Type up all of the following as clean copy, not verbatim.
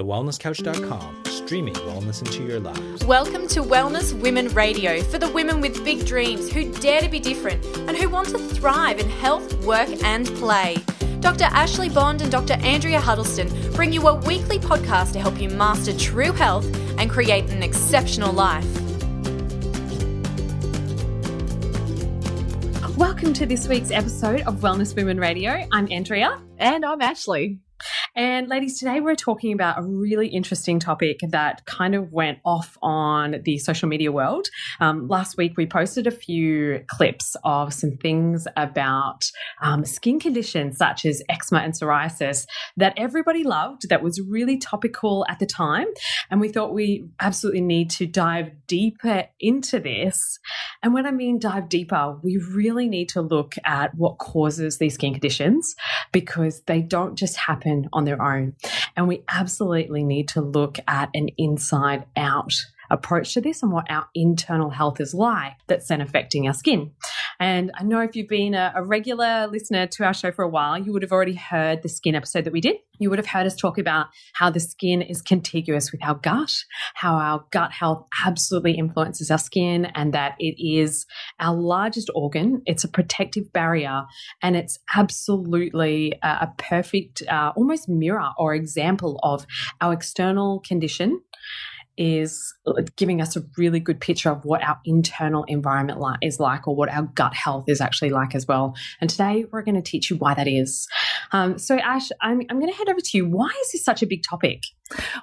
TheWellnessCouch.com, streaming wellness into your lives. Welcome to Wellness Women Radio, for the women with big dreams who dare to be different and who want to thrive in health, work and play. Dr. Ashley Bond and Dr. Andrea Huddleston bring you a weekly podcast to help you master true health and create an exceptional life. Welcome to this week's episode of Wellness Women Radio. I'm Andrea. And I'm Ashley. And ladies, today we're talking about a really interesting topic that kind of went off on the social media world. Last week we posted a few clips of some things about skin conditions such as eczema and psoriasis that everybody loved, that was really topical at the time. And we thought we absolutely need to dive deeper into this. And when I mean dive deeper, we really need to look at what causes these skin conditions, because they don't just happen on their own. And we absolutely need to look at an inside out approach to this and what our internal health is like that's then affecting our skin. And I know if you've been a regular listener to our show for a while, you would have already heard the skin episode that we did. You would have heard us talk about how the skin is contiguous with our gut, how our gut health absolutely influences our skin, and that it is our largest organ. It's a protective barrier, and it's absolutely a perfect almost mirror or example of our external condition is giving us a really good picture of what our internal environment is like, or what our gut health is actually like as well. And today we're going to teach you why that is. So Ash, I'm going to head over to you. Why is this such a big topic?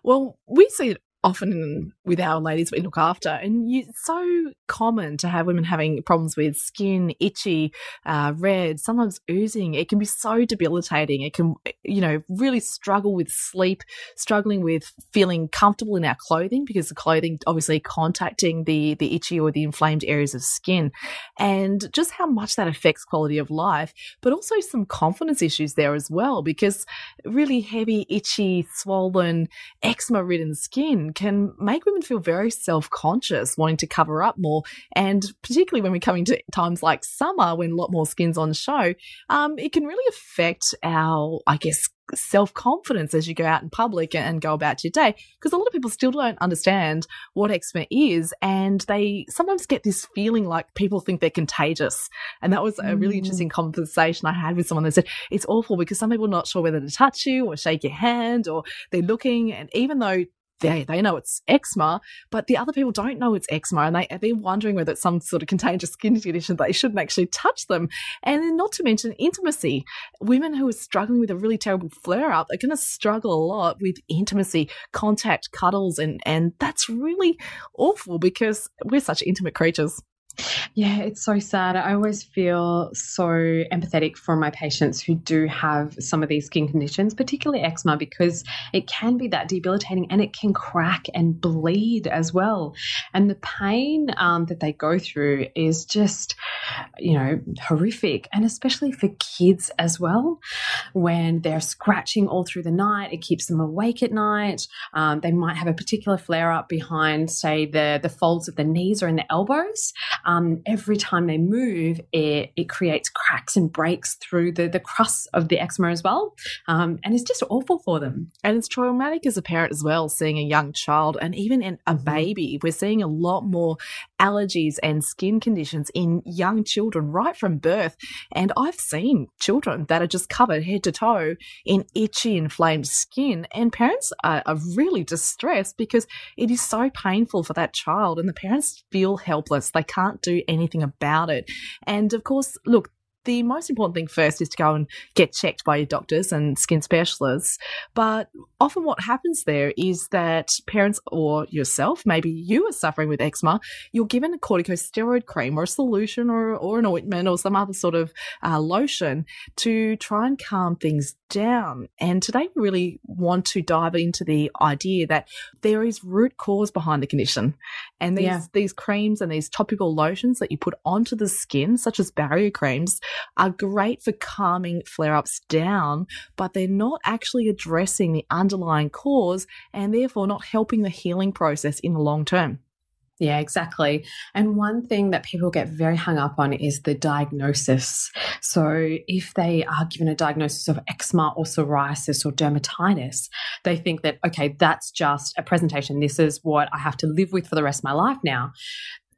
Well, we see it often with our ladies we look after, and it's so common to have women having problems with skin, itchy, red, sometimes oozing. It can be so debilitating. It can, you know, really struggle with sleep, struggling with feeling comfortable in our clothing, because the clothing obviously contacting the itchy or the inflamed areas of skin, and just how much that affects quality of life, but also some confidence issues there as well, because really heavy, itchy, swollen, eczema-ridden skin can make women feel very self-conscious, wanting to cover up more. And particularly when we come into times like summer, when a lot more skin's on show, it can really affect our, I guess, self-confidence as you go out in public and go about your day, because a lot of people still don't understand what eczema is, and they sometimes get this feeling like people think they're contagious. And that was a really interesting conversation I had with someone that said it's awful because some people are not sure whether to touch you or shake your hand, or they're looking, and even though they know it's eczema, but the other people don't know it's eczema, and they're wondering whether it's some sort of contagious skin condition that they shouldn't actually touch them. And then not to mention intimacy. Women who are struggling with a really terrible flare-up are going to struggle a lot with intimacy, contact, cuddles, and that's really awful because we're such intimate creatures. Yeah, it's so sad. I always feel so empathetic for my patients who do have some of these skin conditions, particularly eczema, because it can be that debilitating, and it can crack and bleed as well. And the pain that they go through is just, you know, horrific, and especially for kids as well, when they're scratching all through the night. It keeps them awake at night. They might have a particular flare-up behind, say, the folds of the knees or in the elbows. Every time they move, it creates cracks and breaks through the crust of the eczema as well. And it's just awful for them. And it's traumatic as a parent as well, seeing a young child, and even a baby. We're seeing a lot more allergies and skin conditions in young children right from birth. And I've seen children that are just covered head to toe in itchy, inflamed skin. And parents are really distressed because it is so painful for that child, and the parents feel helpless. They can't do anything about it. And of course, look, the most important thing first is to go and get checked by your doctors and skin specialists. But often what happens there is that parents or yourself, maybe you are suffering with eczema, you're given a corticosteroid cream or a solution or an ointment or some other sort of lotion to try and calm things down. And today we really want to dive into the idea that there is root cause behind the condition. And these creams and these topical lotions that you put onto the skin, such as barrier creams, are great for calming flare-ups down, but they're not actually addressing the underlying cause, and therefore not helping the healing process in the long term. Yeah, exactly. And one thing that people get very hung up on is the diagnosis. So if they are given a diagnosis of eczema or psoriasis or dermatitis, they think that, okay, that's just a presentation. This is what I have to live with for the rest of my life now.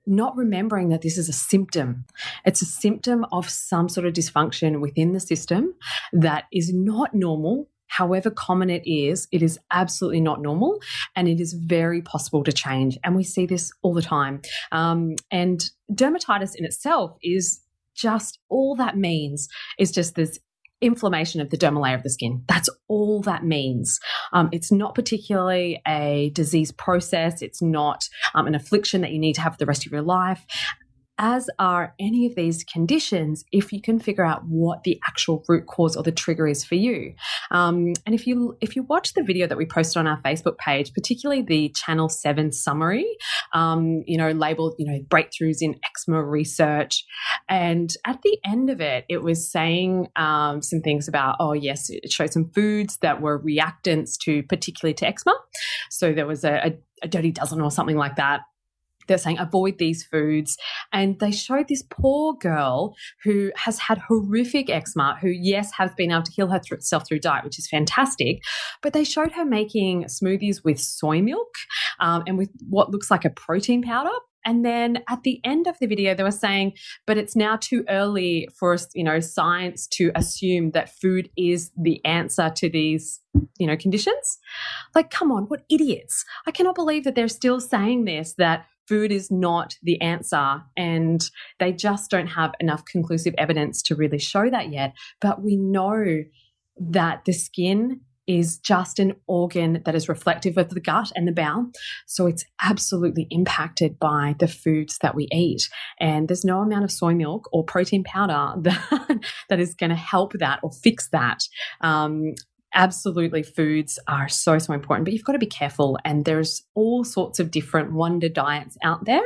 Not remembering that this is a symptom. It's a symptom of some sort of dysfunction within the system that is not normal. However common it is absolutely not normal, and it is very possible to change. And we see this all the time. And dermatitis in itself is just, all that means is just this inflammation of the dermal layer of the skin. That's all that means. It's not particularly a disease process. It's not an affliction that you need to have for the rest of your life. As are any of these conditions, if you can figure out what the actual root cause or the trigger is for you. And if you watch the video that we posted on our Facebook page, particularly the Channel 7 summary, labeled, breakthroughs in eczema research. And at the end of it, it was saying some things about, it showed some foods that were reactants particularly to eczema. So there was a dirty dozen or something like that. They're saying avoid these foods. And they showed this poor girl who has had horrific eczema, who, yes, has been able to heal herself through diet, which is fantastic. But they showed her making smoothies with soy milk and with what looks like a protein powder. And then at the end of the video, they were saying, but it's now too early for us, science to assume that food is the answer to these, conditions. Like, come on, what idiots. I cannot believe that they're still saying this, that food is not the answer, and they just don't have enough conclusive evidence to really show that yet. But we know that the skin is just an organ that is reflective of the gut and the bowel, so it's absolutely impacted by the foods that we eat. And there's no amount of soy milk or protein powder that is going to help that or fix that. Absolutely, foods are so important, but you've got to be careful. And there's all sorts of different wonder diets out there,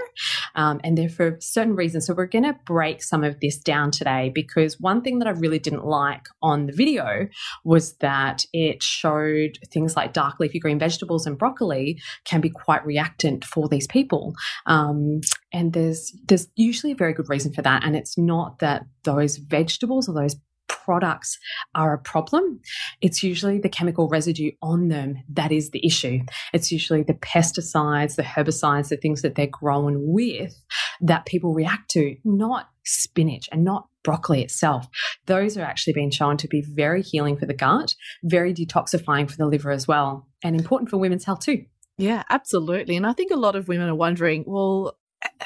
and they're for certain reasons. So we're going to break some of this down today, because one thing that I really didn't like on the video was that it showed things like dark leafy green vegetables and broccoli can be quite reactant for these people. And there's usually a very good reason for that, and it's not that those vegetables or those products are a problem. It's usually the chemical residue on them that is the issue. It's usually the pesticides, the herbicides, the things that they're grown with that people react to, not spinach and not broccoli itself. Those are actually being shown to be very healing for the gut, very detoxifying for the liver as well, and important for women's health too. Yeah, absolutely. And I think a lot of women are wondering, well,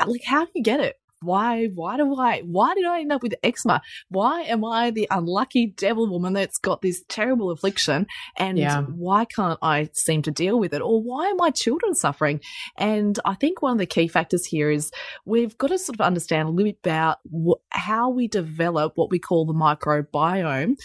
like, how do you get it? Why did I end up with eczema? Why am I the unlucky devil woman that's got this terrible affliction? And why can't I seem to deal with it? Or why are my children suffering? And I think one of the key factors here is we've got to sort of understand a little bit about how we develop what we call the microbiome.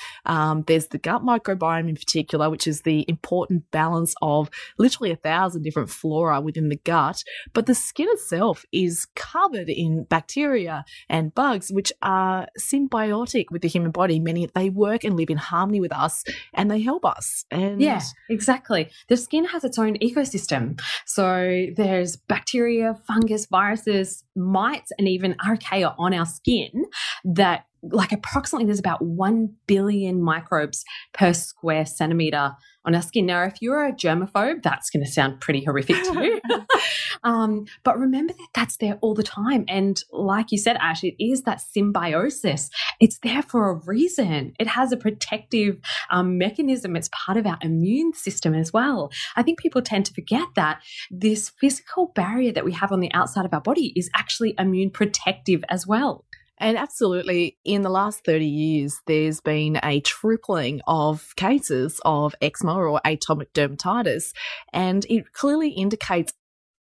There's the gut microbiome in particular, which is the important balance of literally 1,000 different flora within the gut. But the skin itself is covered in bacteria and bugs, which are symbiotic with the human body, meaning they work and live in harmony with us and they help us. And yeah, exactly. The skin has its own ecosystem. So there's bacteria, fungus, viruses, mites, and even archaea on our skin that, like, approximately there's about 1 billion microbes per square centimetre on our skin. Now, if you're a germaphobe, that's going to sound pretty horrific to you. But remember that that's there all the time. And like you said, Ash, it is that symbiosis. It's there for a reason. It has a protective mechanism. It's part of our immune system as well. I think people tend to forget that this physical barrier that we have on the outside of our body is actually immune protective as well. And absolutely, in the last 30 years, there's been a tripling of cases of eczema or atopic dermatitis, and it clearly indicates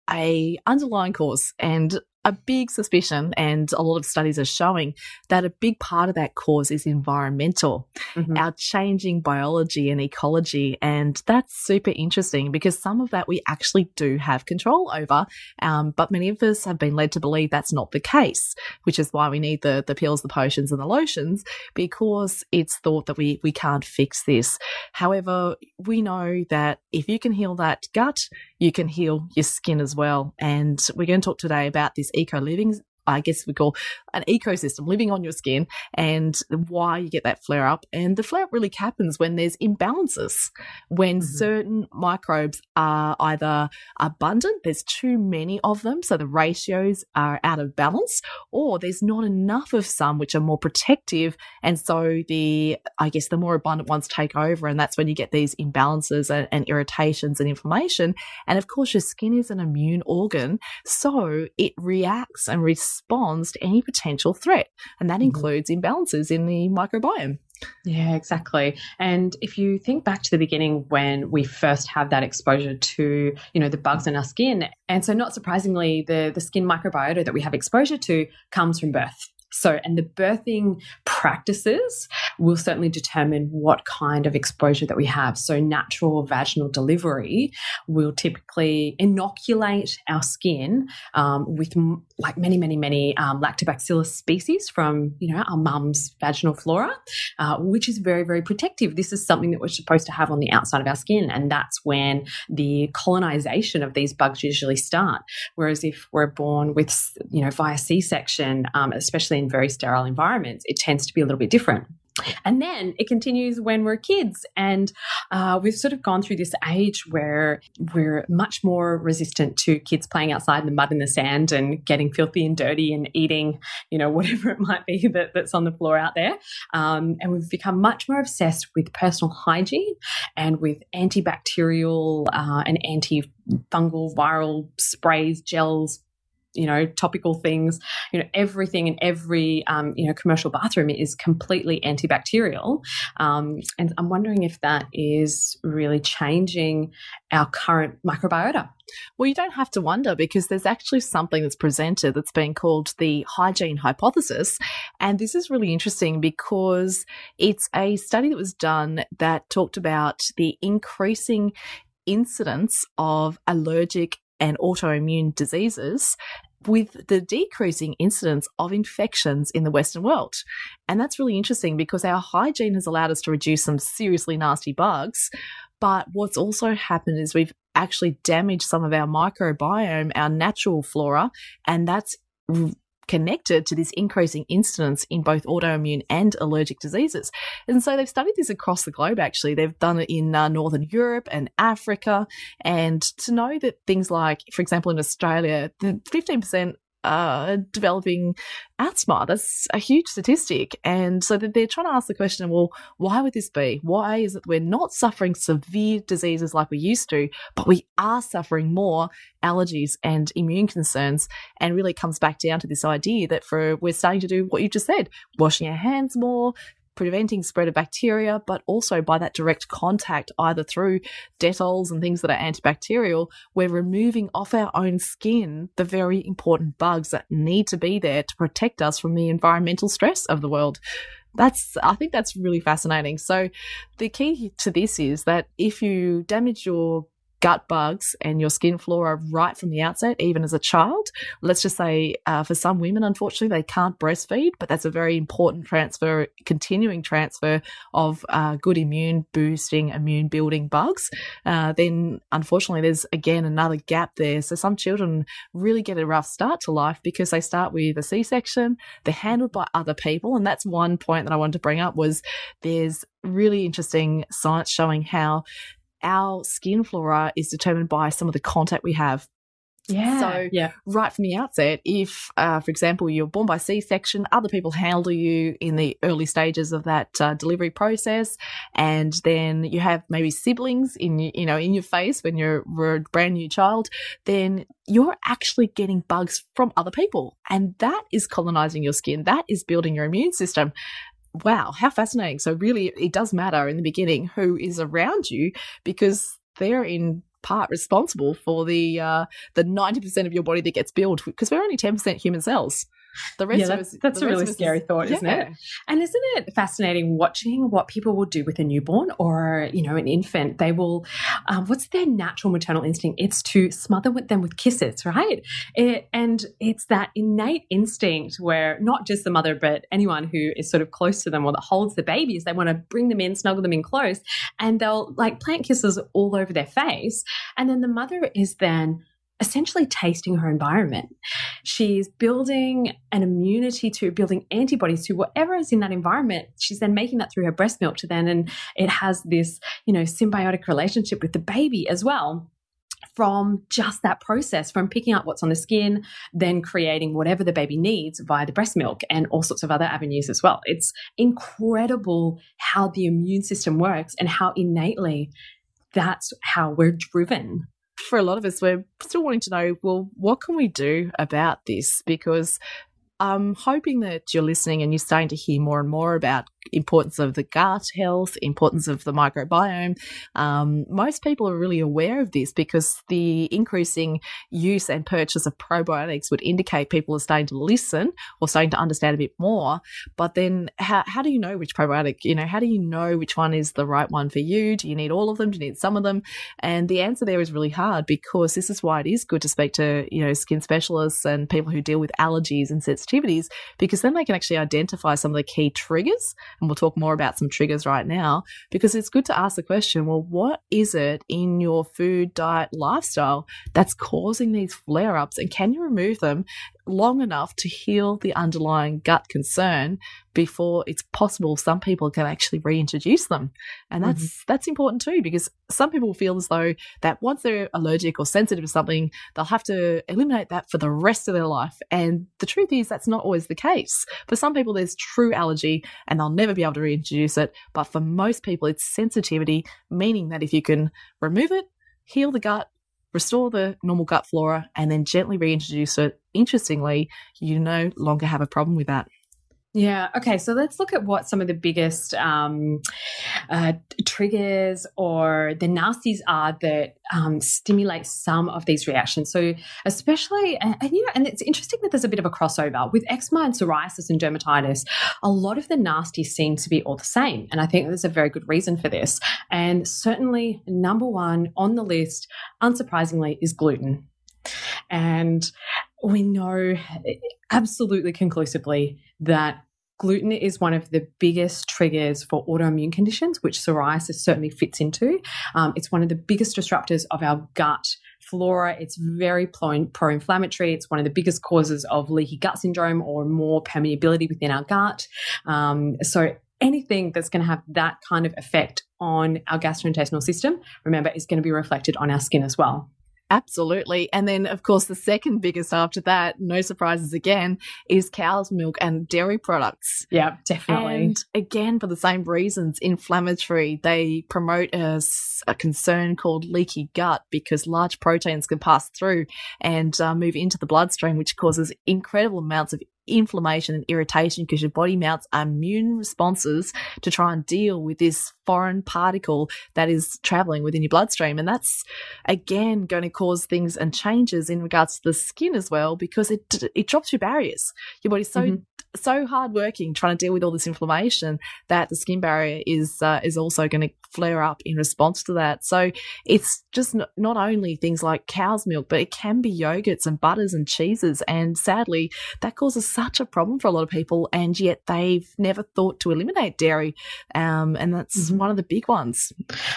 an underlying cause. And a big suspicion, and a lot of studies are showing that a big part of that cause is environmental, our changing biology and ecology. And that's super interesting because some of that we actually do have control over, but many of us have been led to believe that's not the case, which is why we need the pills, the potions and the lotions, because it's thought that we can't fix this. However, we know that if you can heal that gut, you can heal your skin as well. And we're going to talk today about this eco-living, I guess we call an ecosystem, living on your skin, and why you get that flare-up. And the flare-up really happens when there's imbalances, when certain microbes are either abundant, there's too many of them, so the ratios are out of balance, or there's not enough of some which are more protective, and so the, I guess, the more abundant ones take over, and that's when you get these imbalances and irritations and inflammation. And, of course, your skin is an immune organ, so it reacts and responds to any potential threat, and that includes imbalances in the microbiome. Yeah, exactly. And if you think back to the beginning when we first have that exposure to, you know, the bugs in our skin, and so not surprisingly, the skin microbiota that we have exposure to comes from birth. So, and the birthing practices will certainly determine what kind of exposure that we have. So natural vaginal delivery will typically inoculate our skin with like many lactobacillus species from, you know, our mum's vaginal flora, which is very, very protective. This is something that we're supposed to have on the outside of our skin, and that's when the colonization of these bugs usually start. Whereas if we're born with, you know, via C-section, especially in very sterile environments, it tends to be a little bit different. And then it continues when we're kids, and we've sort of gone through this age where we're much more resistant to kids playing outside in the mud and the sand and getting filthy and dirty and eating, you know, whatever it might be that's on the floor out there. And we've become much more obsessed with personal hygiene and with antibacterial and antifungal, viral sprays, gels, you know, topical things. You know, everything in every, you know, commercial bathroom is completely antibacterial. And I'm wondering if that is really changing our current microbiota. Well, you don't have to wonder, because there's actually something that's presented that's been called the hygiene hypothesis. And this is really interesting because it's a study that was done that talked about the increasing incidence of allergic and autoimmune diseases with the decreasing incidence of infections in the Western world. And that's really interesting because our hygiene has allowed us to reduce some seriously nasty bugs. But what's also happened is we've actually damaged some of our microbiome, our natural flora, and that's connected to this increasing incidence in both autoimmune and allergic diseases. And so they've studied this across the globe, actually. They've done it in Northern Europe and Africa. And to know that things like, for example, in Australia, the 15% developing asthma, that's a huge statistic. And so they're trying to ask the question, well, why would this be? Why is it we're not suffering severe diseases like we used to, but we are suffering more allergies and immune concerns? And really it comes back down to this idea that we're starting to do what you just said, washing our hands more, preventing spread of bacteria, but also by that direct contact, either through Dettols and things that are antibacterial, we're removing off our own skin the very important bugs that need to be there to protect us from the environmental stress of the world. I think that's really fascinating. So the key to this is that if you damage your gut bugs and your skin flora right from the outset, even as a child. Let's just say for some women, unfortunately, they can't breastfeed, but that's a very important continuing transfer of good immune-boosting, immune-building bugs. Then, unfortunately, there's, again, another gap there. So some children really get a rough start to life because they start with a C-section, they're handled by other people, and that's one point that I wanted to bring up was there's really interesting science showing how our skin flora is determined by some of the contact we have. Yeah. So right from the outset, if, for example, you're born by C-section, other people handle you in the early stages of that delivery process, and then you have maybe siblings in your face when you're a brand new child, then you're actually getting bugs from other people, and that is colonizing your skin. That is building your immune system. Wow, how fascinating. So really it does matter in the beginning who is around you, because they're in part responsible for the 90% of your body that gets billed, because we're only 10% human cells. The rest of us, that's a really scary thought, isn't it? And isn't it fascinating watching what people will do with a newborn or, you know, an infant? They will, what's their natural maternal instinct? It's to smother them with kisses, right? And it's that innate instinct where not just the mother, but anyone who is sort of close to them or that holds the babies, they want to bring them in, snuggle them in close, and they'll like plant kisses all over their face. And then the mother is then essentially tasting her environment. She's building an immunity to, building antibodies to whatever is in that environment. She's then making that through her breast milk to then, and it has this, you know, symbiotic relationship with the baby as well, from just that process, from picking up what's on the skin, then creating whatever the baby needs via the breast milk and all sorts of other avenues as well. It's incredible how the immune system works and how innately that's how we're driven. For a lot of us, we're still wanting to know, well, what can we do about this? Because I'm hoping that you're listening and you're starting to hear more and more about importance of the gut health, importance of the microbiome. Most people are really aware of this because the increasing use and purchase of probiotics would indicate people are starting to listen or starting to understand a bit more. But then how do you know which probiotic, you know, how do you know which one is the right one for you? Do you need all of them? Do you need some of them? And the answer there is really hard, because this is why it is good to speak to, you know, skin specialists and people who deal with allergies and sensitivities, because then they can actually identify some of the key triggers. And we'll talk more about some triggers right now, because it's good to ask the question, well, what is it in your food, diet, lifestyle that's causing these flare-ups, and can you remove them long enough to heal the underlying gut concern before it's possible some people can actually reintroduce them? And that's important too, because some people feel as though that once they're allergic or sensitive to something, they'll have to eliminate that for the rest of their life. And the truth is that's not always the case. For some people, there's true allergy and they'll never be able to reintroduce it. But for most people, it's sensitivity, meaning that if you can remove it, heal the gut, restore the normal gut flora, and then gently reintroduce it, interestingly, you no longer have a problem with that. Yeah. Okay. So let's look at what some of the biggest triggers or the nasties are that stimulate some of these reactions. So especially, and you know, and it's interesting that there's a bit of a crossover with eczema and psoriasis and dermatitis. A lot of the nasties seem to be all the same, and I think there's a very good reason for this. And certainly, number one on the list, unsurprisingly, is gluten, and we know absolutely conclusively that gluten is one of the biggest triggers for autoimmune conditions, which psoriasis certainly fits into. It's one of the biggest disruptors of our gut flora. It's very pro-inflammatory. It's one of the biggest causes of leaky gut syndrome or more permeability within our gut. So anything that's going to have that kind of effect on our gastrointestinal system, remember, is going to be reflected on our skin as well. Absolutely. And then, of course, the second biggest after that, no surprises again, is cow's milk and dairy products. Yeah, definitely. And again, for the same reasons, inflammatory. They promote a concern called leaky gut, because large proteins can pass through and move into the bloodstream, which causes incredible amounts of inflammation and irritation, because your body mounts immune responses to try and deal with this foreign particle that is traveling within your bloodstream. And that's, again, going to cause things and changes in regards to the skin as well, because it drops your barriers. Your body's so hardworking trying to deal with all this inflammation that the skin barrier is also going to flare up in response to that. So it's just not only things like cow's milk, but it can be yogurts and butters and cheeses. And sadly, that causes such a problem for a lot of people, and yet they've never thought to eliminate dairy. And that's one of the big ones.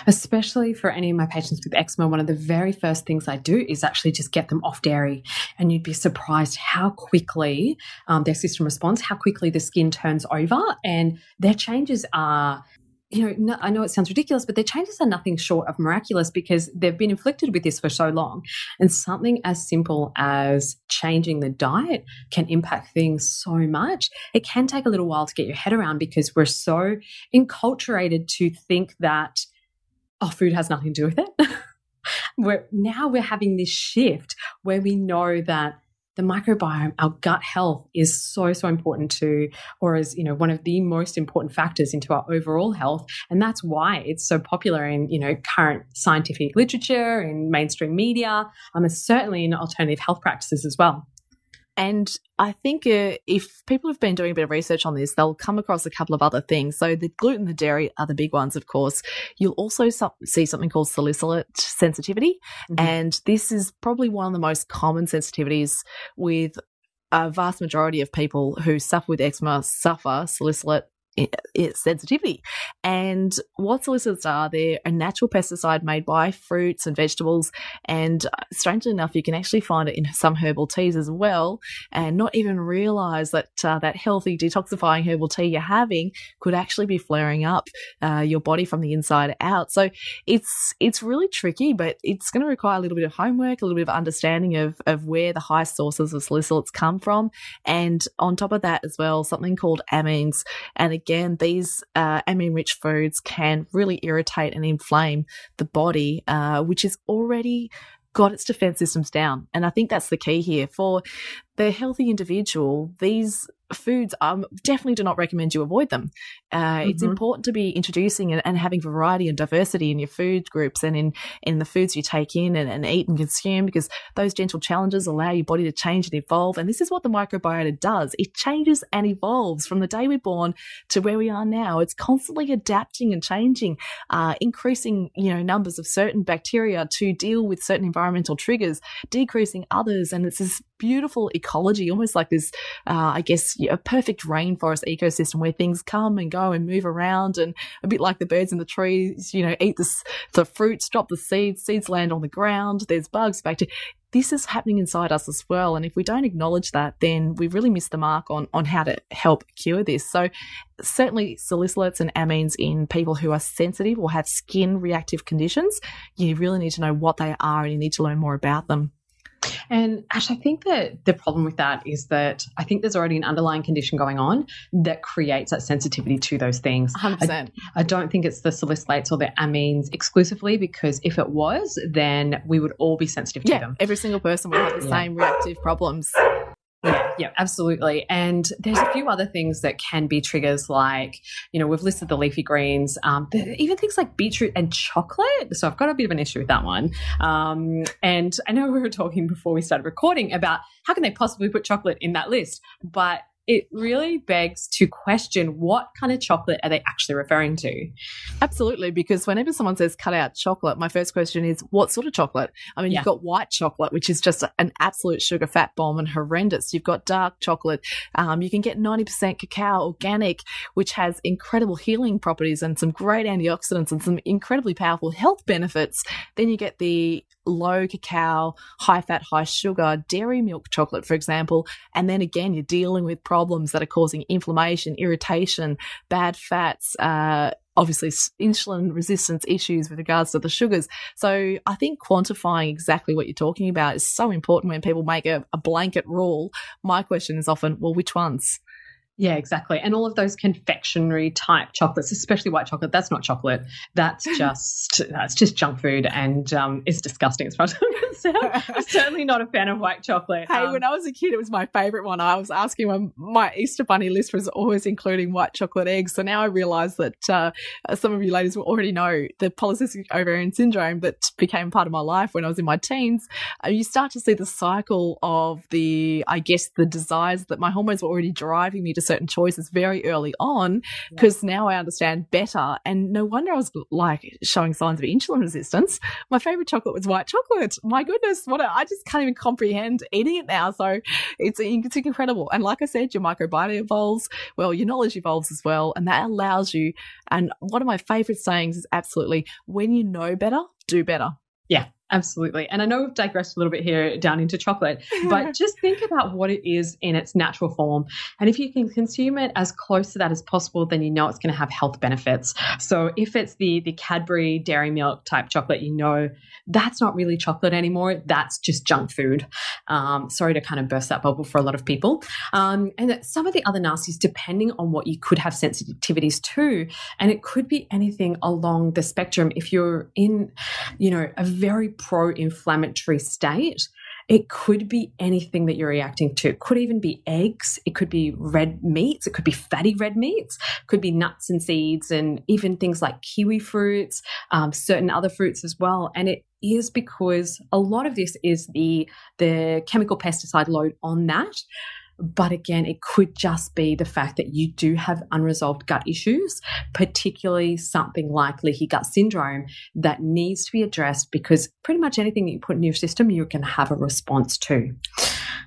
Especially for any of my patients with eczema, one of the very first things I do is actually just get them off dairy. And you'd be surprised how quickly their system responds, how quickly the skin turns over, and their changes are, you know, I know it sounds ridiculous, but their changes are nothing short of miraculous, because they've been inflicted with this for so long. And something as simple as changing the diet can impact things so much. It can take a little while to get your head around, because we're so enculturated to think that, oh, food has nothing to do with it. Now we're having this shift where we know that the microbiome, our gut health is so, so important to, or is, you know, one of the most important factors into our overall health. And that's why it's so popular in, you know, current scientific literature, in mainstream media, and certainly in alternative health practices as well. And I think if people have been doing a bit of research on this, they'll come across a couple of other things. So the gluten, the dairy are the big ones, of course. You'll also see something called salicylate sensitivity. Mm-hmm. And this is probably one of the most common sensitivities with a vast majority of people who suffer with eczema suffer salicylate sensitivity. And what salicylates are, they're a natural pesticide made by fruits and vegetables, and strangely enough you can actually find it in some herbal teas as well, and not even realize that that healthy detoxifying herbal tea you're having could actually be flaring up your body from the inside out. So it's really tricky, but it's going to require a little bit of homework, a little bit of understanding of where the high sources of salicylates come from, and on top of that as well something called amines. And again, these amine-rich foods can really irritate and inflame the body, which is already got its defense systems down. And I think that's the key here. For the healthy individual, these foods, I definitely do not recommend you avoid them. It's important to be introducing and having variety and diversity in your food groups and in the foods you take in and eat and consume, because those gentle challenges allow your body to change and evolve. And this is what the microbiota does. It changes and evolves from the day we're born to where we are now. It's constantly adapting and changing, increasing, you know, numbers of certain bacteria to deal with certain environmental triggers, decreasing others. And it's this beautiful ecology, almost like this, I guess, a perfect rainforest ecosystem where things come and go and move around, and a bit like the birds in the trees, you know, eat the fruits, drop the seeds land on the ground, there's bugs, bacteria. This is happening inside us as well. And if we don't acknowledge that, then we really miss the mark on how to help cure this. So certainly salicylates and amines in people who are sensitive or have skin reactive conditions, you really need to know what they are and you need to learn more about them. And Ash, I think that the problem with that is that I think there's already an underlying condition going on that creates that sensitivity to those things. 100%. I don't think it's the salicylates or the amines exclusively, because if it was, then we would all be sensitive to them. Every single person would have the same reactive problems. Yeah, absolutely. And there's a few other things that can be triggers, like, you know, we've listed the leafy greens, even things like beetroot and chocolate. So I've got a bit of an issue with that one. And I know we were talking before we started recording about how can they possibly put chocolate in that list, but it really begs to question what kind of chocolate are they actually referring to. Absolutely, because whenever someone says cut out chocolate, my first question is, what sort of chocolate? I mean, you've got white chocolate, which is just an absolute sugar fat bomb and horrendous. You've got dark chocolate. You can get 90% cacao organic, which has incredible healing properties and some great antioxidants and some incredibly powerful health benefits. Then you get the low cacao, high fat, high sugar dairy milk chocolate, for example. And then again, you're dealing with problems that are causing inflammation, irritation, bad fats, obviously insulin resistance issues with regards to the sugars. So I think quantifying exactly what you're talking about is so important when people make a blanket rule. My question is often, well, which ones? Yeah, exactly. And all of those confectionery type chocolates, especially white chocolate, that's not chocolate. That's just junk food, and it's disgusting as far as I'm concerned. I'm certainly not a fan of white chocolate. Hey, when I was a kid, it was my favorite one. I was asking when my Easter bunny list was always including white chocolate eggs. So now I realize that some of you ladies will already know the polycystic ovarian syndrome that became part of my life when I was in my teens. You start to see the cycle of the desires that my hormones were already driving me to certain choices very early on, because now I understand better. And no wonder I was like showing signs of insulin resistance. My favorite chocolate was white chocolate. My goodness, I just can't even comprehend eating it now. So it's incredible. And like I said, your microbiota evolves, well, your knowledge evolves as well, and that allows you. And one of my favorite sayings is absolutely, when you know better, do better. Yeah. Absolutely. And I know we've digressed a little bit here down into chocolate, but just think about what it is in its natural form. And if you can consume it as close to that as possible, then you know it's going to have health benefits. So if it's the Cadbury dairy milk type chocolate, you know that's not really chocolate anymore. That's just junk food. Sorry to kind of burst that bubble for a lot of people. And some of the other nasties, depending on what you could have sensitivities to, and it could be anything along the spectrum. If you're in, you know, a very pro-inflammatory state, It could be anything that you're reacting to. It could even be eggs. It could be red meats. It could be fatty red meats. It could be nuts and seeds and even things like kiwi fruits, certain other fruits as well. And it is because a lot of this is the chemical pesticide load on that. But again, it could just be the fact that you do have unresolved gut issues, particularly something like leaky gut syndrome that needs to be addressed, because pretty much anything that you put in your system, you can have a response to.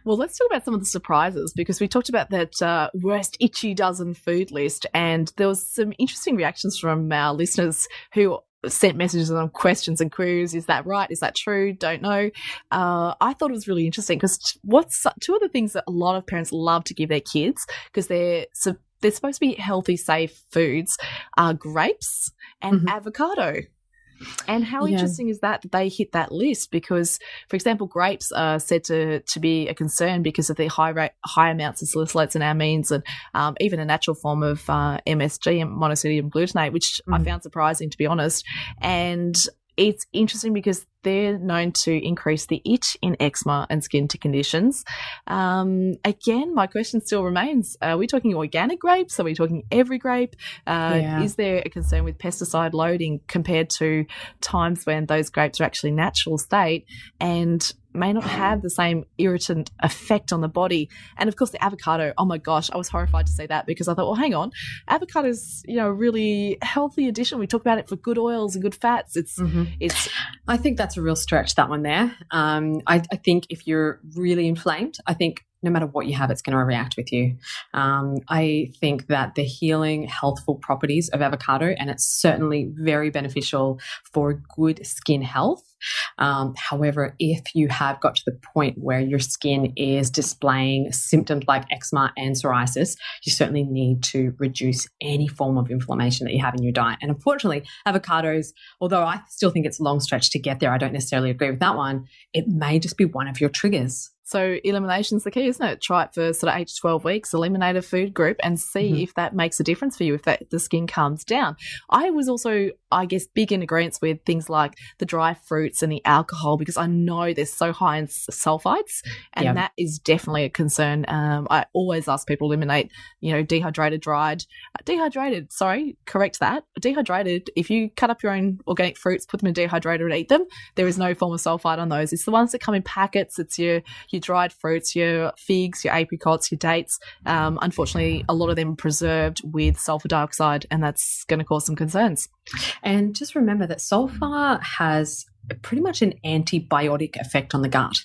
Well, let's talk about some of the surprises, because we talked about that worst itchy dozen food list, and there was some interesting reactions from our listeners who sent messages on questions and queries. Is that right? Is that true? Don't know. I thought it was really interesting, because what's two of the things that a lot of parents love to give their kids, because they're supposed to be healthy, safe foods, are grapes and avocado. And how interesting is that they hit that list? Because, for example, grapes are said to be a concern because of the high amounts of salicylates and amines, and even a natural form of MSG, monosodium glutamate, which I found surprising, to be honest. And it's interesting because they're known to increase the itch in eczema and skin conditions. Again, my question still remains, are we talking organic grapes? Are we talking every grape? Is there a concern with pesticide loading compared to times when those grapes are actually natural state and may not have the same irritant effect on the body? And, of course, the avocado, oh, my gosh, I was horrified to say that, because I thought, well, hang on, avocado's, a really healthy addition. We talk about it for good oils and good fats. I think that's a real stretch, that one there. I think if you're really inflamed, I think no matter what you have, it's going to react with you. I think that the healing, healthful properties of avocado, and it's certainly very beneficial for good skin health. However, if you have got to the point where your skin is displaying symptoms like eczema and psoriasis, you certainly need to reduce any form of inflammation that you have in your diet. And unfortunately, avocados, although I still think it's a long stretch to get there, I don't necessarily agree with that one, it may just be one of your triggers. So elimination's the key, isn't it? Try it for sort of 8 to 12 weeks, eliminate a food group and see if that makes a difference for you, if the skin calms down. I was also, I guess, big in agreement with things like the dry fruits and the alcohol, because I know they're so high in sulfites, and that is definitely a concern. I always ask people to eliminate, dehydrated. If you cut up your own organic fruits, put them in a dehydrator and eat them, there is no form of sulfite on those. It's the ones that come in packets. It's your dried fruits, your figs, your apricots, your dates. Unfortunately, a lot of them are preserved with sulfur dioxide, and that's going to cause some concerns. And just remember that sulfur has pretty much an antibiotic effect on the gut.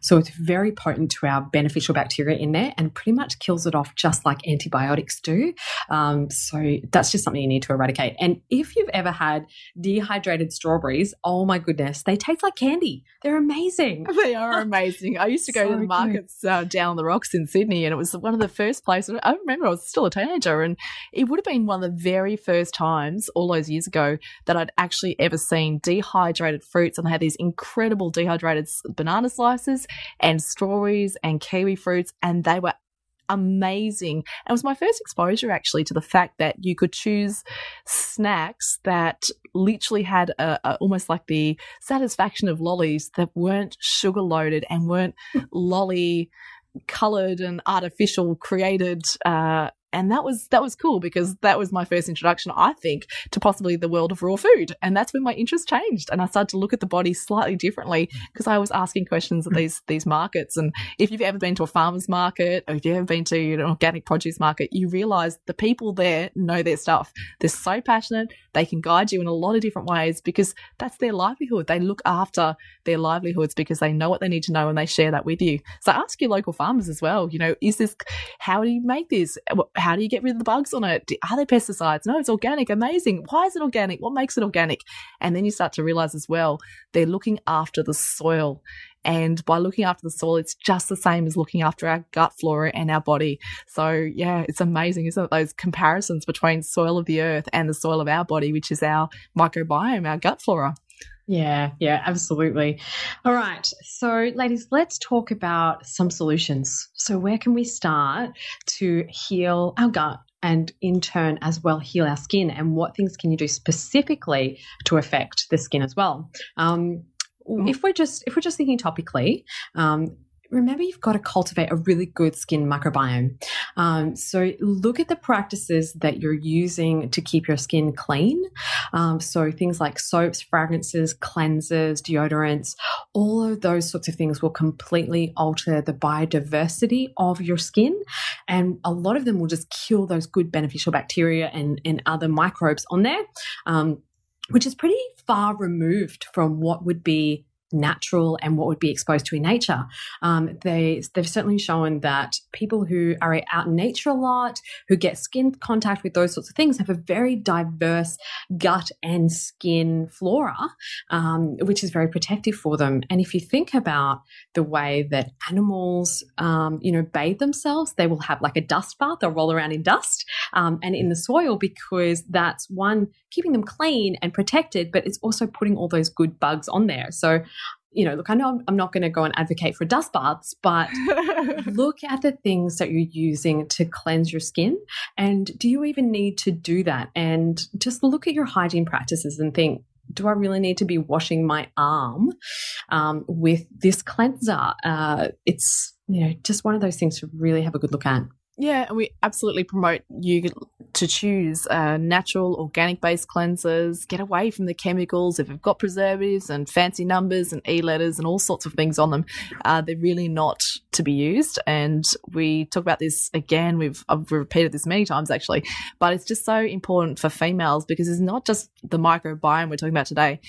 So it's very potent to our beneficial bacteria in there and pretty much kills it off just like antibiotics do. So that's just something you need to eradicate. And if you've ever had dehydrated strawberries, oh my goodness, they taste like candy. They're amazing. They are amazing. I used to go to the markets down the rocks in Sydney, and it was one of the first places. I remember I was still a teenager, and it would have been one of the very first times all those years ago that I'd actually ever seen dehydrated fruits, and they had these incredible dehydrated banana slices and strawberries and kiwi fruits, and they were amazing. And it was my first exposure actually to the fact that you could choose snacks that literally had almost like the satisfaction of lollies that weren't sugar loaded and weren't lolly coloured and artificial created. And that was cool, because that was my first introduction, I think, to possibly the world of raw food. And that's when my interest changed, and I started to look at the body slightly differently, because I was asking questions at these markets. And if you've ever been to a farmer's market, or if you've ever been to an organic produce market, you realise the people there know their stuff. They're so passionate. They can guide you in a lot of different ways, because that's their livelihood. They look after their livelihoods because they know what they need to know, and they share that with you. So ask your local farmers as well, how do you make this? How do you get rid of the bugs on it? Are there pesticides? No, it's organic. Amazing. Why is it organic? What makes it organic? And then you start to realize as well, they're looking after the soil. And by looking after the soil, it's just the same as looking after our gut flora and our body. So, yeah, it's amazing, isn't it? Those comparisons between soil of the earth and the soil of our body, which is our microbiome, our gut flora. Yeah, absolutely. All right. So, ladies, let's talk about some solutions. So where can we start to heal our gut and in turn as well heal our skin? And what things can you do specifically to affect the skin as well? if we're just thinking topically, remember, you've got to cultivate a really good skin microbiome. So look at the practices that you're using to keep your skin clean. So things like soaps, fragrances, cleansers, deodorants, all of those sorts of things will completely alter the biodiversity of your skin. And a lot of them will just kill those good beneficial bacteria and other microbes on there, which is pretty far removed from what would be natural and what would be exposed to in nature. They've certainly shown that people who are out in nature a lot, who get skin contact with those sorts of things, have a very diverse gut and skin flora, which is very protective for them. And if you think about the way that animals, bathe themselves, they will have like a dust bath. They'll roll around in dust and in the soil, because that's one, keeping them clean and protected, but it's also putting all those good bugs on there. So, look, I know I'm not going to go and advocate for dust baths, but look at the things that you're using to cleanse your skin. And do you even need to do that? And just look at your hygiene practices and think, do I really need to be washing my arm with this cleanser? It's, just one of those things to really have a good look at. Yeah, and we absolutely promote you to choose natural, organic-based cleansers. Get away from the chemicals. If you've got preservatives and fancy numbers and e-letters and all sorts of things on them, they're really not to be used. And we talk about this again. I've repeated this many times, actually, but it's just so important for females, because it's not just the microbiome we're talking about today.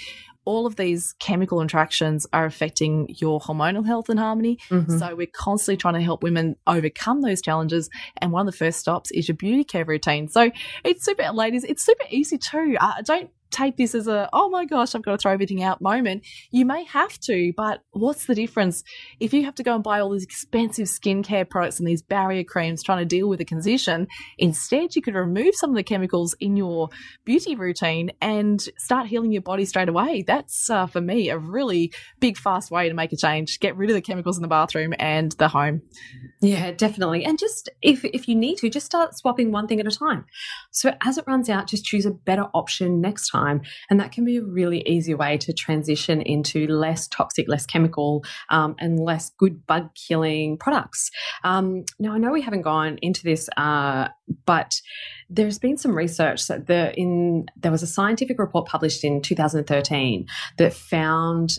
All of these chemical interactions are affecting your hormonal health and harmony. Mm-hmm. So we're constantly trying to help women overcome those challenges. And one of the first stops is your beauty care routine. So ladies, it's super easy too. Don't take this as a, oh my gosh, I've got to throw everything out moment. You may have to, but what's the difference? If you have to go and buy all these expensive skincare products and these barrier creams trying to deal with a condition, instead you could remove some of the chemicals in your beauty routine and start healing your body straight away. That's, for me, a really big, fast way to make a change. Get rid of the chemicals in the bathroom and the home. Yeah, definitely. And just if you need to, just start swapping one thing at a time. So as it runs out, just choose a better option next time. And that can be a really easy way to transition into less toxic, less chemical, and less good bug killing products. Now, I know we haven't gone into this, but there's been some research that there was a scientific report published in 2013 that found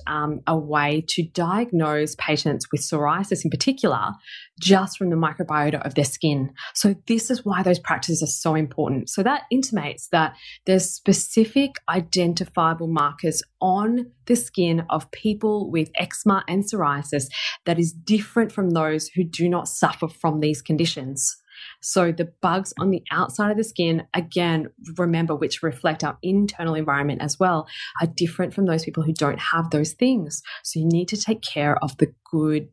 a way to diagnose patients with psoriasis in particular just from the microbiota of their skin. So this is why those practices are so important. So that intimates that there's specific identifiable markers on the skin of people with eczema and psoriasis that is different from those who do not suffer from these conditions. So the bugs on the outside of the skin, again, remember, which reflect our internal environment as well, are different from those people who don't have those things. So you need to take care of the good,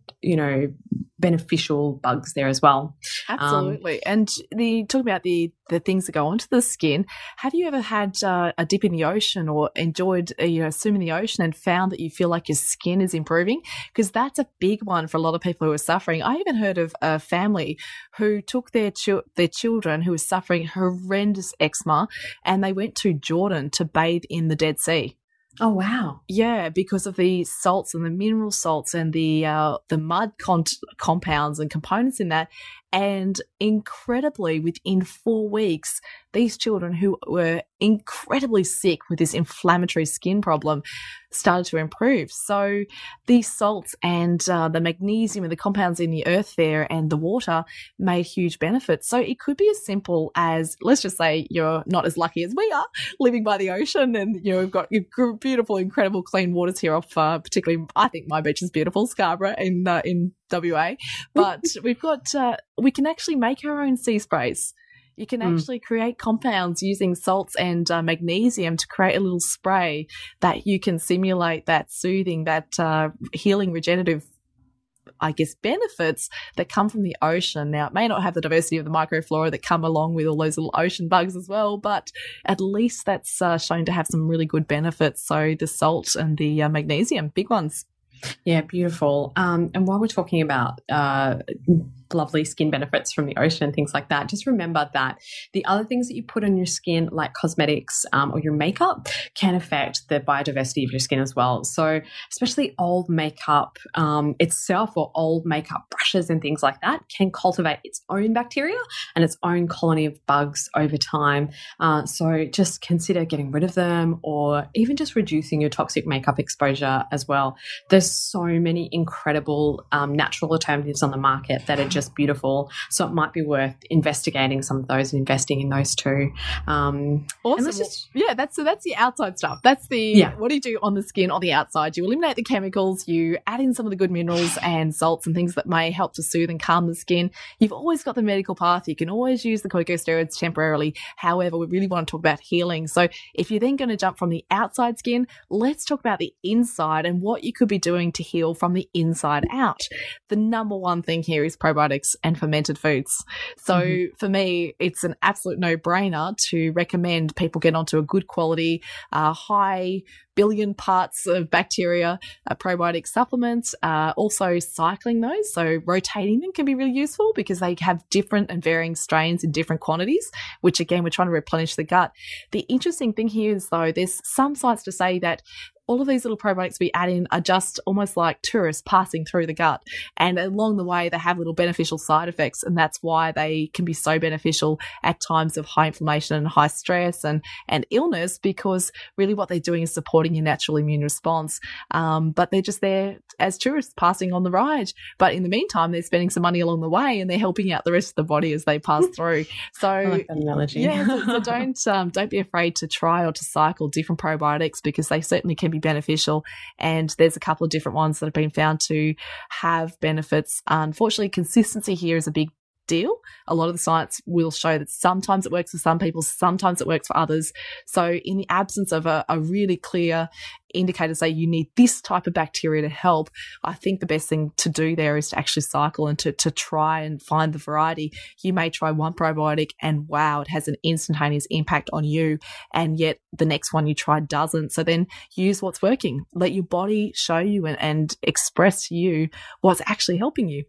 beneficial bugs there as well. Absolutely. And talk about the things that go onto the skin. Have you ever had a dip in the ocean or enjoyed swim in the ocean and found that you feel like your skin is improving? Because that's a big one for a lot of people who are suffering. I even heard of a family who took their children who were suffering horrendous eczema, and they went to Jordan to bathe in the Dead Sea. Oh, wow. Yeah, because of the salts and the mineral salts and the mud compounds and components in that. And incredibly, within 4 weeks, these children who were incredibly sick with this inflammatory skin problem started to improve. So these salts and the magnesium and the compounds in the earth there and the water made huge benefits. So it could be as simple as, let's just say you're not as lucky as we are living by the ocean, and we've got beautiful, incredible clean waters here off, particularly I think my beach is beautiful, Scarborough in WA, but we've got we can actually make our own sea sprays. You can actually create compounds using salts and magnesium to create a little spray that you can simulate that soothing, that healing, regenerative, I guess, benefits that come from the ocean. Now, it may not have the diversity of the microflora that come along with all those little ocean bugs as well, but at least that's shown to have some really good benefits. So the salt and the magnesium, big ones. Yeah, beautiful. And while we're talking about lovely skin benefits from the ocean and things like that, just remember that the other things that you put on your skin, like cosmetics or your makeup, can affect the biodiversity of your skin as well. So especially old makeup itself, or old makeup brushes and things like that, can cultivate its own bacteria and its own colony of bugs over time. So just consider getting rid of them, or even just reducing your toxic makeup exposure as well. There's so many incredible natural alternatives on the market that are just beautiful. So it might be worth investigating some of those and investing in those too. Awesome. That's the outside stuff. That's the what do you do on the skin on the outside? You eliminate the chemicals, you add in some of the good minerals and salts and things that may help to soothe and calm the skin. You've always got the medical path. You can always use the corticosteroids temporarily. However, we really want to talk about healing. So if you're then going to jump from the outside skin, let's talk about the inside and what you could be doing to heal from the inside out. The number one thing here is probiotics and fermented foods. So for me, it's an absolute no-brainer to recommend people get onto a good quality, high billion parts of bacteria, probiotic supplements, also cycling those. So rotating them can be really useful because they have different and varying strains in different quantities, which again, we're trying to replenish the gut. The interesting thing here is, though, there's some sites to say that all of these little probiotics we add in are just almost like tourists passing through the gut. And along the way, they have little beneficial side effects. And that's why they can be so beneficial at times of high inflammation and high stress and illness, because really what they're doing is supporting your natural immune response. But they're just there as tourists passing on the ride. But in the meantime, they're spending some money along the way and they're helping out the rest of the body as they pass through. So I like that analogy. So don't be afraid to try or to cycle different probiotics, because they certainly can be beneficial, and there's a couple of different ones that have been found to have benefits. Unfortunately, consistency here is a big deal. A lot of the science will show that sometimes it works for some people, sometimes it works for others. So in the absence of a really clear indicator, say you need this type of bacteria to help, I think the best thing to do there is to actually cycle and to try and find the variety. You may try one probiotic and wow, it has an instantaneous impact on you, and yet the next one you try doesn't. So then use what's working. Let your body show you and express to you what's actually helping you.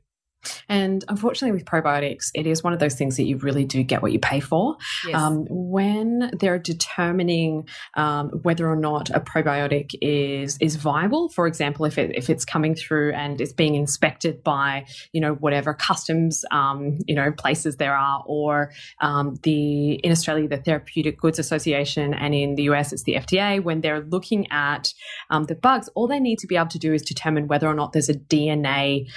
And unfortunately with probiotics, it is one of those things that you really do get what you pay for. Yes. When they're determining whether or not a probiotic is viable, for example, if it's coming through and it's being inspected by, whatever customs, places there are, or in Australia, the Therapeutic Goods Association, and in the US, it's the FDA. When they're looking at the bugs, all they need to be able to do is determine whether or not there's a DNA,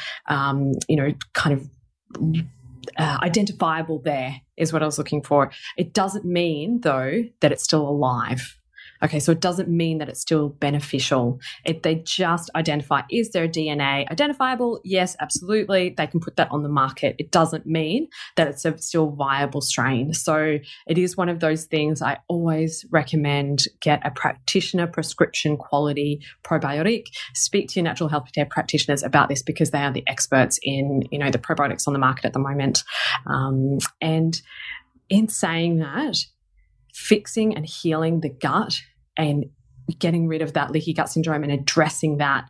identifiable there is what I was looking for. It doesn't mean, though, that it's still alive. Okay, so it doesn't mean that it's still beneficial. If they just identify, is their DNA identifiable? Yes, absolutely. They can put that on the market. It doesn't mean that it's a still viable strain. So it is one of those things I always recommend, get a practitioner prescription quality probiotic. Speak to your natural healthcare practitioners about this, because they are the experts in, the probiotics on the market at the moment. And in saying that, fixing and healing the gut and getting rid of that leaky gut syndrome and addressing that,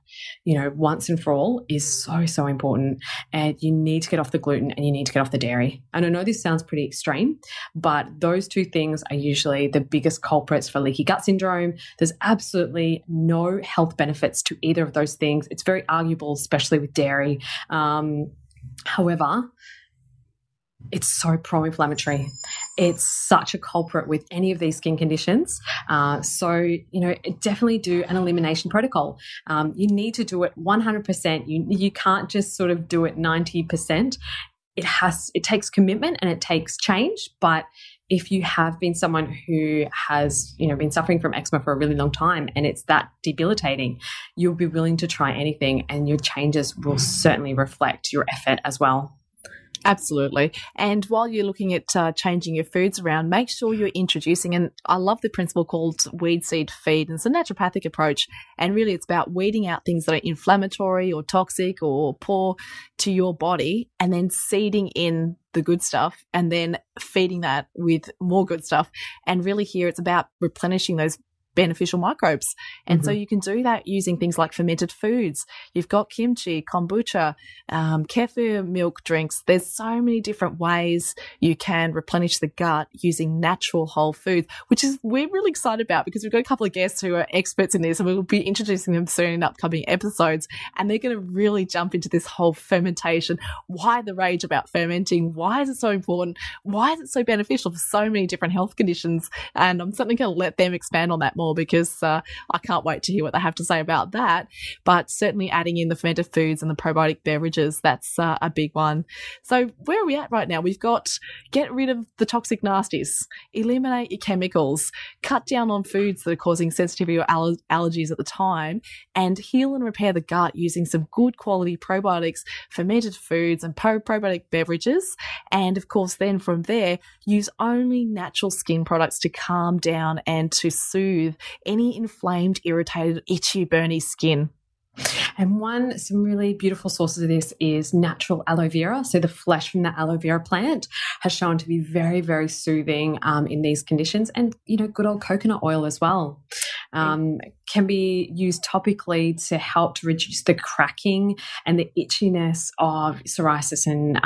once and for all, is so, so important. And you need to get off the gluten and you need to get off the dairy. And I know this sounds pretty extreme, but those two things are usually the biggest culprits for leaky gut syndrome. There's absolutely no health benefits to either of those things. It's very arguable, especially with dairy. However, it's so pro-inflammatory. It's such a culprit with any of these skin conditions. So, definitely do an elimination protocol. You need to do it 100%. You can't just sort of do it 90%. It takes commitment and it takes change, but if you have been someone who has, been suffering from eczema for a really long time and it's that debilitating, you'll be willing to try anything, and your changes will certainly reflect your effort as well. Absolutely. And while you're looking at changing your foods around, make sure you're introducing, and I love the principle called weed, seed, feed, and it's a naturopathic approach. And really it's about weeding out things that are inflammatory or toxic or poor to your body, and then seeding in the good stuff, and then feeding that with more good stuff. And really here it's about replenishing those beneficial microbes. And so you can do that using things like fermented foods. You've got kimchi, kombucha, kefir milk drinks. There's so many different ways you can replenish the gut using natural whole foods, which is we're really excited about because we've got a couple of guests who are experts in this, and we'll be introducing them soon in upcoming episodes. And they're going to really jump into this whole fermentation, why the rage about fermenting, why is it so important, why is it so beneficial for so many different health conditions. And I'm certainly going to let them expand on that more because I can't wait to hear what they have to say about that. But certainly adding in the fermented foods and the probiotic beverages, that's a big one. So where are we at right now? We've got get rid of the toxic nasties, eliminate your chemicals, cut down on foods that are causing sensitivity or allergies at the time, and heal and repair the gut using some good quality probiotics, fermented foods and probiotic beverages. And of course, then from there, use only natural skin products to calm down and to soothe any inflamed, irritated, itchy, burny skin. And some really beautiful sources of this is natural aloe vera. So the flesh from the aloe vera plant has shown to be very, very soothing in these conditions, and, you know, good old coconut oil as well. Can be used topically to help to reduce the cracking and the itchiness of psoriasis and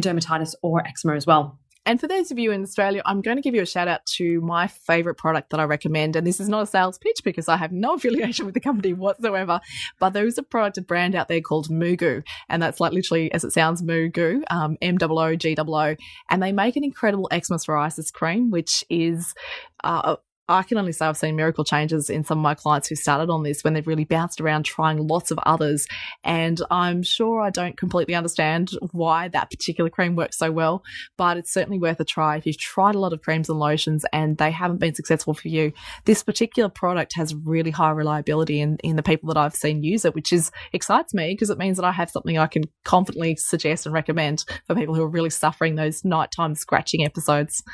dermatitis or eczema as well. And for those of you in Australia, I'm going to give you a shout out to my favourite product that I recommend. And this is not a sales pitch because I have no affiliation with the company whatsoever. But there is a product, a brand out there called Moogoo. And that's like literally, as it sounds, Moogoo, M-O-O-G-O-O. And they make an incredible eczema psoriasis cream, which is... I can only say I've seen miracle changes in some of my clients who started on this when they've really bounced around trying lots of others. And I'm sure I don't completely understand why that particular cream works so well, but it's certainly worth a try. If you've tried a lot of creams and lotions and they haven't been successful for you, this particular product has really high reliability in the people that I've seen use it, which is excites me because it means that I have something I can confidently suggest and recommend for people who are really suffering those nighttime scratching episodes.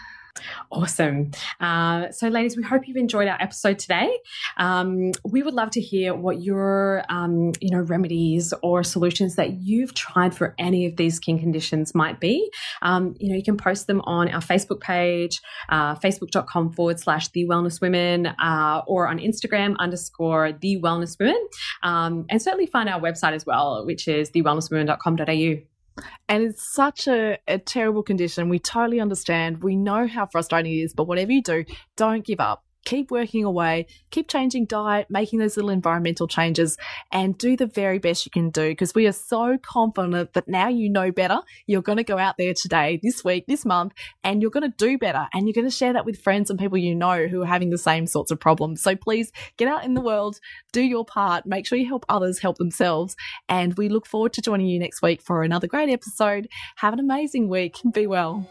Awesome. So ladies, we hope you've enjoyed our episode today. We would love to hear what your remedies or solutions that you've tried for any of these skin conditions might be. You can post them on our Facebook page, facebook.com/TheWellnessWomen, or on Instagram _TheWellnessWomen. And certainly find our website as well, which is thewellnesswomen.com.au. And it's such a terrible condition. We totally understand. We know how frustrating it is, but whatever you do, don't give up. Keep working away, keep changing diet, making those little environmental changes, and do the very best you can do, because we are so confident that now you know better, you're going to go out there today, this week, this month, and you're going to do better, and you're going to share that with friends and people you know who are having the same sorts of problems. So please get out in the world, do your part, make sure you help others help themselves, and we look forward to joining you next week for another great episode. Have an amazing week. Be well.